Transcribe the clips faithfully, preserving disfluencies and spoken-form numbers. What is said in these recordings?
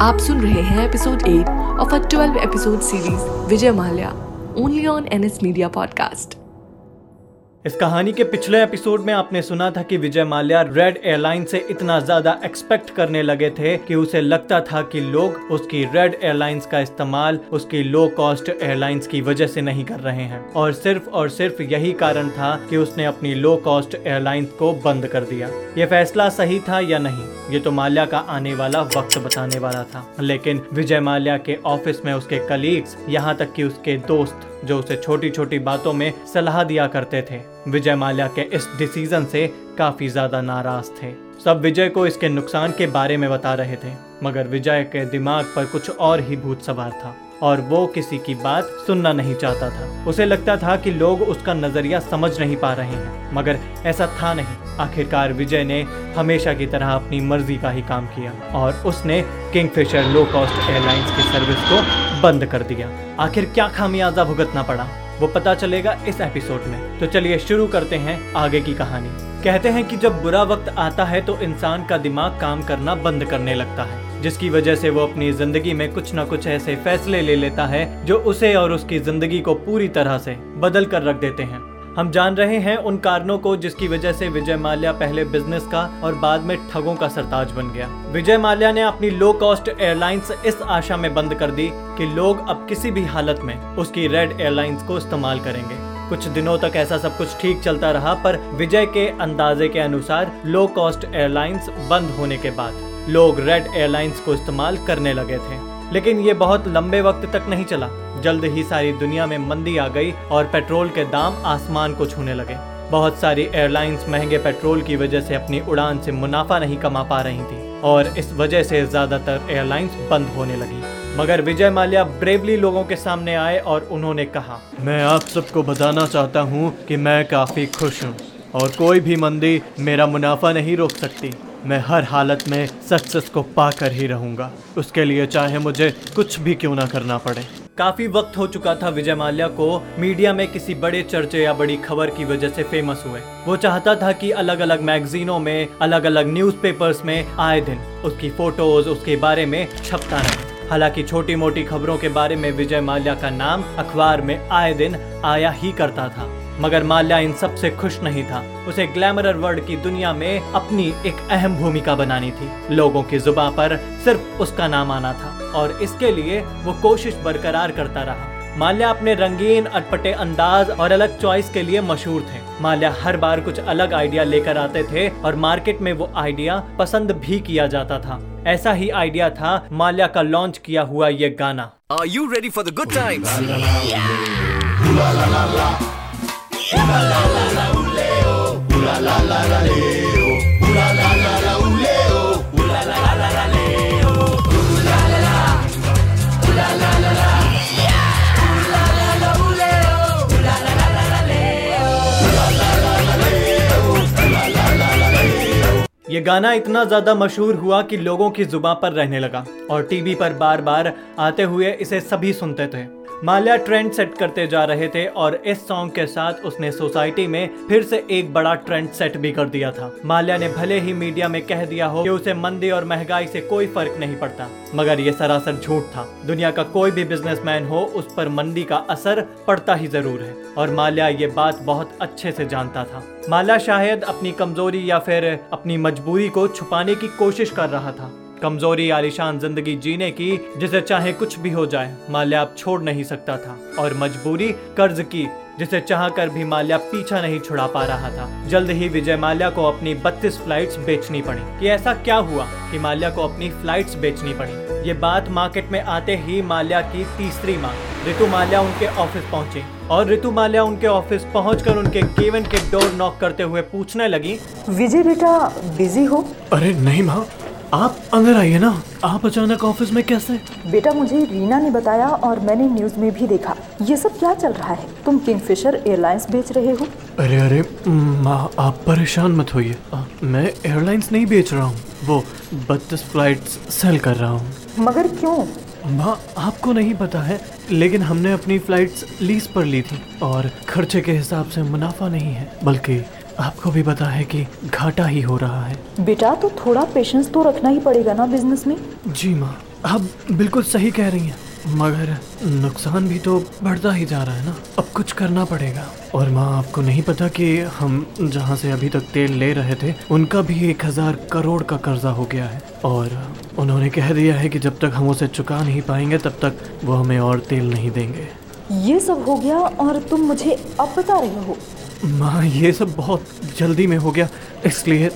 आप सुन रहे हैं episode eight of a twelve episode series Vijay Mallya only on NS media podcast. इस कहानी के पिछले एपिसोड में आपने सुना था कि विजय माल्या रेड एयरलाइन से इतना ज्यादा एक्सपेक्ट करने लगे थे कि उसे लगता था कि लोग उसकी रेड एयरलाइंस का इस्तेमाल उसकी लो कॉस्ट एयरलाइंस की वजह से नहीं कर रहे हैं, और सिर्फ और सिर्फ यही कारण था कि उसने अपनी लो कॉस्ट एयरलाइंस को बंद कर दिया। ये फैसला सही था या नहीं, ये तो माल्या का आने वाला वक्त बताने वाला था। लेकिन विजय माल्या के ऑफिस में उसके कलीग्स, यहाँ तक कि उसके दोस्त जो उसे छोटी छोटी बातों में सलाह दिया करते थे, विजय माल्या के इस डिसीजन से काफी ज्यादा नाराज थे। सब विजय को इसके नुकसान के बारे में बता रहे थे, मगर विजय के दिमाग पर कुछ और ही भूत सवार था और वो किसी की बात सुनना नहीं चाहता था। उसे लगता था कि लोग उसका नजरिया समझ नहीं पा रहे हैं, मगर ऐसा था नहीं। आखिरकार विजय ने हमेशा की तरह अपनी मर्जी का ही काम किया और उसने किंगफिशर लो कॉस्ट एयरलाइंस की सर्विस को बंद कर दिया। आखिर क्या खामियाजा भुगतना पड़ा, वो पता चलेगा इस एपिसोड में। तो चलिए शुरू करते हैं आगे की कहानी। कहते हैं कि जब बुरा वक्त आता है तो इंसान का दिमाग काम करना बंद करने लगता है, जिसकी वजह से वो अपनी जिंदगी में कुछ न कुछ ऐसे फैसले ले लेता है जो उसे और उसकी जिंदगी को पूरी तरह से बदल कर रख देते हैं। हम जान रहे हैं उन कारणों को जिसकी वजह से विजय माल्या पहले बिजनेस का और बाद में ठगों का सरताज बन गया। विजय माल्या ने अपनी लो कॉस्ट एयरलाइंस इस आशा में बंद कर दी कि लोग अब किसी भी हालत में उसकी रेड एयरलाइंस को इस्तेमाल करेंगे। कुछ दिनों तक ऐसा सब कुछ ठीक चलता रहा, पर विजय के अंदाजे के अनुसार लो कॉस्ट एयरलाइंस बंद होने के बाद लोग रेड एयरलाइंस को इस्तेमाल करने लगे थे। लेकिन ये बहुत लंबे वक्त तक नहीं चला। जल्द ही सारी दुनिया में मंदी आ गई और पेट्रोल के दाम आसमान को छूने लगे। बहुत सारी एयरलाइंस महंगे पेट्रोल की वजह से अपनी उड़ान से मुनाफा नहीं कमा पा रही थी और इस वजह से ज्यादातर एयरलाइंस बंद होने लगी। मगर विजय माल्या ब्रेवली लोगों के सामने आए और उन्होंने कहा, मैं आप सबको बताना चाहता हूँ कि मैं काफी खुश हूँ और कोई भी मंदी मेरा मुनाफा नहीं रोक सकती। मैं हर हालत में सक्सेस को पाकर ही रहूँगा, उसके लिए चाहे मुझे कुछ भी क्यों ना करना पड़े। काफी वक्त हो चुका था विजय माल्या को मीडिया में किसी बड़े चर्चे या बड़ी खबर की वजह से फेमस हुए। वो चाहता था कि अलग अलग मैगजीनों में, अलग अलग न्यूज़पेपर्स में आए दिन उसकी फोटोज, उसके बारे में छपता रहे। हालांकि छोटी मोटी खबरों के बारे में विजय माल्या का नाम अखबार में आए दिन आया ही करता था, मगर माल्या इन सब से खुश नहीं था। उसे ग्लैमरर वर्ल्ड की दुनिया में अपनी एक अहम भूमिका बनानी थी। लोगों की जुबान पर सिर्फ उसका नाम आना था और इसके लिए वो कोशिश बरकरार करता रहा। माल्या अपने रंगीन, अटपटे अंदाज और अलग चॉइस के लिए मशहूर थे। माल्या हर बार कुछ अलग आइडिया लेकर आते थे और मार्केट में वो आइडिया पसंद भी किया जाता था। ऐसा ही आइडिया था माल्या का लॉन्च किया हुआ ये गाना। Are you ready for the good times? ये गाना इतना ज्यादा मशहूर हुआ कि लोगों की जुबान पर रहने लगा और टीवी पर बार बार आते हुए इसे सभी सुनते थे। माल्या ट्रेंड सेट करते जा रहे थे और इस सॉन्ग के साथ उसने सोसाइटी में फिर से एक बड़ा ट्रेंड सेट भी कर दिया था। माल्या ने भले ही मीडिया में कह दिया हो कि उसे मंदी और महंगाई से कोई फर्क नहीं पड़ता, मगर ये सरासर झूठ था। दुनिया का कोई भी बिजनेसमैन हो, उस पर मंदी का असर पड़ता ही जरूर है और माल्या ये बात बहुत अच्छे से जानता था। माल्या शायद अपनी कमजोरी या फिर अपनी मजबूरी को छुपाने की कोशिश कर रहा था, कमजोरी आलीशान जिंदगी जीने की जिसे चाहे कुछ भी हो जाए माल्या अब छोड़ नहीं सकता था, और मजबूरी कर्ज की जिसे चाह कर भी माल्या पीछा नहीं छुड़ा पा रहा था। जल्द ही विजय माल्या को अपनी बत्तीस फ्लाइट्स बेचनी पड़ी। कि ऐसा क्या हुआ कि माल्या को अपनी फ्लाइट्स बेचनी पड़ी? ये बात मार्केट में आते ही माल्या की तीसरी माँ रितु माल्या उनके ऑफिस पहुंची और रितु माल्या उनके ऑफिस पहुंचकर उनके केबिन के डोर नॉक करते हुए पूछने लगी, विजय बेटा बिजी हो? अरे नहीं माँ, आप अंदर आइए ना। आप अचानक ऑफिस में कैसे? बेटा मुझे रीना ने बताया और मैंने न्यूज में भी देखा। ये सब क्या चल रहा है? तुम किंगफिशर एयरलाइंस बेच रहे हो? अरे अरे माँ, आप परेशान मत होइए। मैं एयरलाइंस नहीं बेच रहा हूँ, वो बत्तीस फ्लाइट्स सेल कर रहा हूँ। मगर क्यों? माँ आपको नहीं पता है, लेकिन हमने अपनी फ्लाइट्स लीज पर ली थी और खर्चे के हिसाब से मुनाफा नहीं है, बल्कि आपको भी पता है कि घाटा ही हो रहा है। बेटा तो थोड़ा पेशेंस तो रखना ही पड़ेगा ना बिजनेस में। जी माँ, आप बिल्कुल सही कह रही हैं, मगर नुकसान भी तो बढ़ता ही जा रहा है ना। अब कुछ करना पड़ेगा। और माँ, आपको नहीं पता कि हम जहाँ से अभी तक तेल ले रहे थे उनका भी एक हज़ार करोड़ का कर्जा हो गया है, और उन्होंने कह दिया है कि जब तक हम उसे चुका नहीं पाएंगे तब तक वो हमें और तेल नहीं देंगे। ये सब हो गया और तुम मुझे अब बता रहे हो? माँ, ये सब बहुत जल्दी में हो गया, इसलिए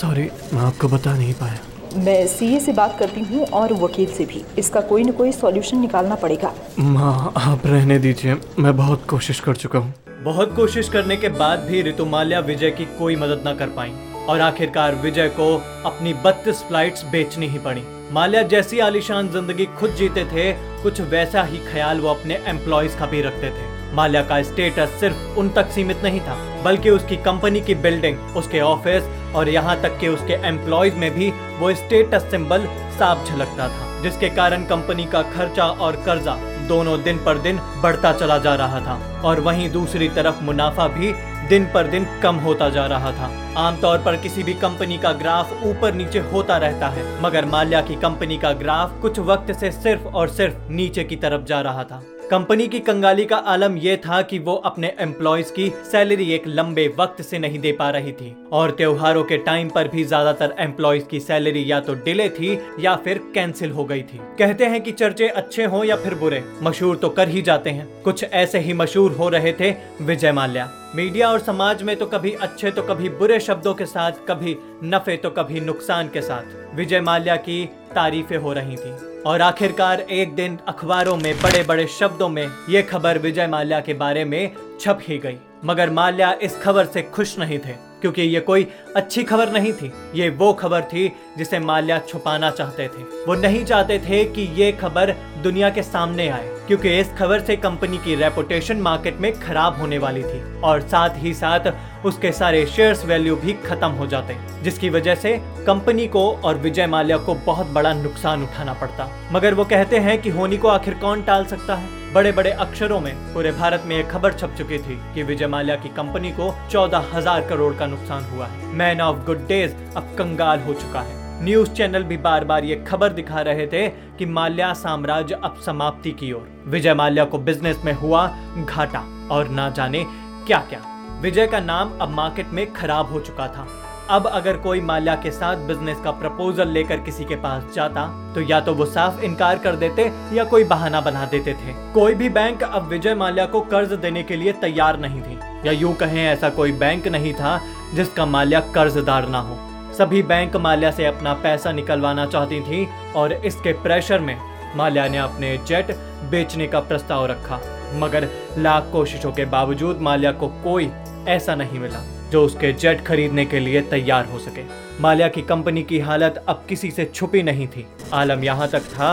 सॉरी, मैं आपको बता नहीं पाया। मैं सीए से बात करती हूँ और वकील से भी, इसका कोई न कोई सॉल्यूशन निकालना पड़ेगा। माँ, आप रहने दीजिए, मैं बहुत कोशिश कर चुका हूँ। बहुत कोशिश करने के बाद भी रितु माल्या विजय की कोई मदद ना कर पाई और आखिरकार विजय को अपनी बत्तीस फ्लाइट्स बेचनी ही पड़ी। माल्या जैसी आलीशान जिंदगी खुद जीते थे, कुछ वैसा ही ख्याल वो अपने एम्प्लॉयज का भी रखते थे। माल्या का स्टेटस सिर्फ उन तक सीमित नहीं था, बल्कि उसकी कंपनी की बिल्डिंग, उसके ऑफिस और यहाँ तक कि उसके एम्प्लॉयज में भी वो स्टेटस सिंबल साफ झलकता था, जिसके कारण कंपनी का खर्चा और कर्जा दोनों दिन पर दिन बढ़ता चला जा रहा था। और वहीं दूसरी तरफ मुनाफा भी दिन पर दिन कम होता जा रहा था। आमतौर पर किसी भी कंपनी का ग्राफ ऊपर नीचे होता रहता है, मगर माल्या की कंपनी का ग्राफ कुछ वक्त से सिर्फ और सिर्फ नीचे की तरफ जा रहा था। कंपनी की कंगाली का आलम ये था कि वो अपने एम्प्लॉयज की सैलरी एक लंबे वक्त से नहीं दे पा रही थी, और त्योहारों के टाइम पर भी ज्यादातर एम्प्लॉयज की सैलरी या तो डिले थी या फिर कैंसिल हो गई थी। कहते हैं कि चर्चे अच्छे हों या फिर बुरे, मशहूर तो कर ही जाते हैं। कुछ ऐसे ही मशहूर हो रहे थे विजय माल्या। मीडिया और समाज में तो कभी अच्छे तो कभी बुरे शब्दों के साथ, कभी नफे तो कभी नुकसान के साथ विजय माल्या की तारीफें हो रही थी। और आखिरकार एक दिन अखबारों में बड़े बड़े शब्दों में ये खबर विजय माल्या के बारे में छप ही गई। मगर माल्या इस खबर से खुश नहीं थे, क्योंकि ये कोई अच्छी खबर नहीं थी। ये वो खबर थी जिसे माल्या छुपाना चाहते थे। वो नहीं चाहते थे कि ये खबर दुनिया के सामने आए, क्योंकि इस खबर से कंपनी की रेपुटेशन मार्केट में खराब होने वाली थी और साथ ही साथ उसके सारे शेयर्स वैल्यू भी खत्म हो जाते, जिसकी वजह से कंपनी को और विजय माल्या को बहुत बड़ा नुकसान उठाना पड़ता। मगर वो कहते हैं कि होनी को आखिर कौन टाल सकता है। बड़े बड़े अक्षरों में पूरे भारत में एक खबर छप चुकी थी कि विजय माल्या की कंपनी को चौदह हजार करोड़ का नुकसान हुआ है। मैन ऑफ गुड डेज अब कंगाल हो चुका है। न्यूज चैनल भी बार बार ये खबर दिखा रहे थे कि माल्या साम्राज्य अब समाप्ति की ओर। विजय माल्या को बिजनेस में हुआ घाटा और ना जाने क्या क्या। विजय का नाम अब मार्केट में खराब हो चुका था। अब अगर कोई माल्या के साथ बिजनेस का प्रपोजल लेकर किसी के पास जाता तो या तो वो साफ इनकार कर देते या कोई बहाना बना देते थे। कोई भी बैंक अब विजय माल्या को कर्ज देने के लिए तैयार नहीं थी, या यूं कहें ऐसा कोई बैंक नहीं था जिसका माल्या कर्जदार ना हो। सभी बैंक माल्या से अपना पैसा निकलवाना चाहती थी और इसके प्रेशर में माल्या ने अपने जेट बेचने का प्रस्ताव रखा। मगर लाख कोशिशों के बावजूद माल्या को कोई ऐसा नहीं मिला जो उसके जेट खरीदने के लिए तैयार हो सके। माल्या की कंपनी की हालत अब किसी से छुपी नहीं थी। आलम यहाँ तक था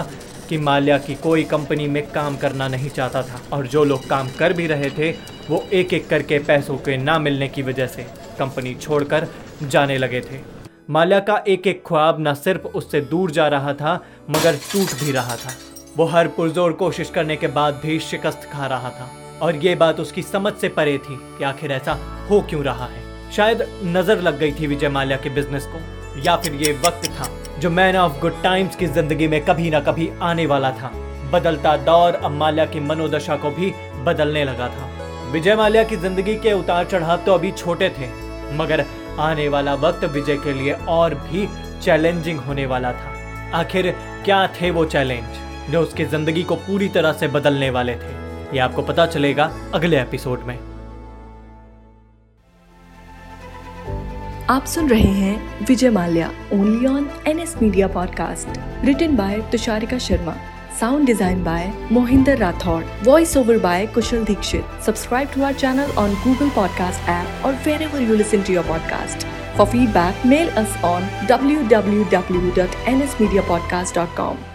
कि माल्या की कोई कंपनी में काम करना नहीं चाहता था, और जो लोग काम कर भी रहे थे वो एक एक करके पैसों के ना मिलने की वजह से कंपनी छोड़कर जाने लगे थे। माल्या का एक एक ख्वाब न सिर्फ उससे दूर जा रहा था मगर टूट भी रहा था। वो हर पुरजोर कोशिश करने के बाद भी शिकस्त खा रहा था, और ये बात उसकी समझ से परे थी कि आखिर ऐसा हो क्यों रहा है। शायद नजर लग गई थी विजय माल्या के बिजनेस को, या फिर ये वक्त था जो मैन ऑफ गुड टाइम्स की जिंदगी में कभी ना कभी आने वाला था। बदलता दौर अब माल्या की मनोदशा को भी बदलने लगा था। विजय माल्या की जिंदगी के उतार चढ़ाव तो अभी छोटे थे, मगर आने वाला वक्त विजय के लिए और भी चैलेंजिंग होने वाला था। आखिर क्या थे वो चैलेंज जो उसकी जिंदगी को पूरी तरह से बदलने वाले थे, ये आपको पता चलेगा अगले एपिसोड में। आप सुन रहे हैं Vijay Mallya, only on NS media podcast. Written by Tusharika Sharma, sound design by Mohinder Rathore, voice over by Kushal Dikshit. Subscribe to our channel on Google podcast app और wherever you listen to your podcast. For feedback, mail us on double-u double-u double-u dot n s media podcast dot com.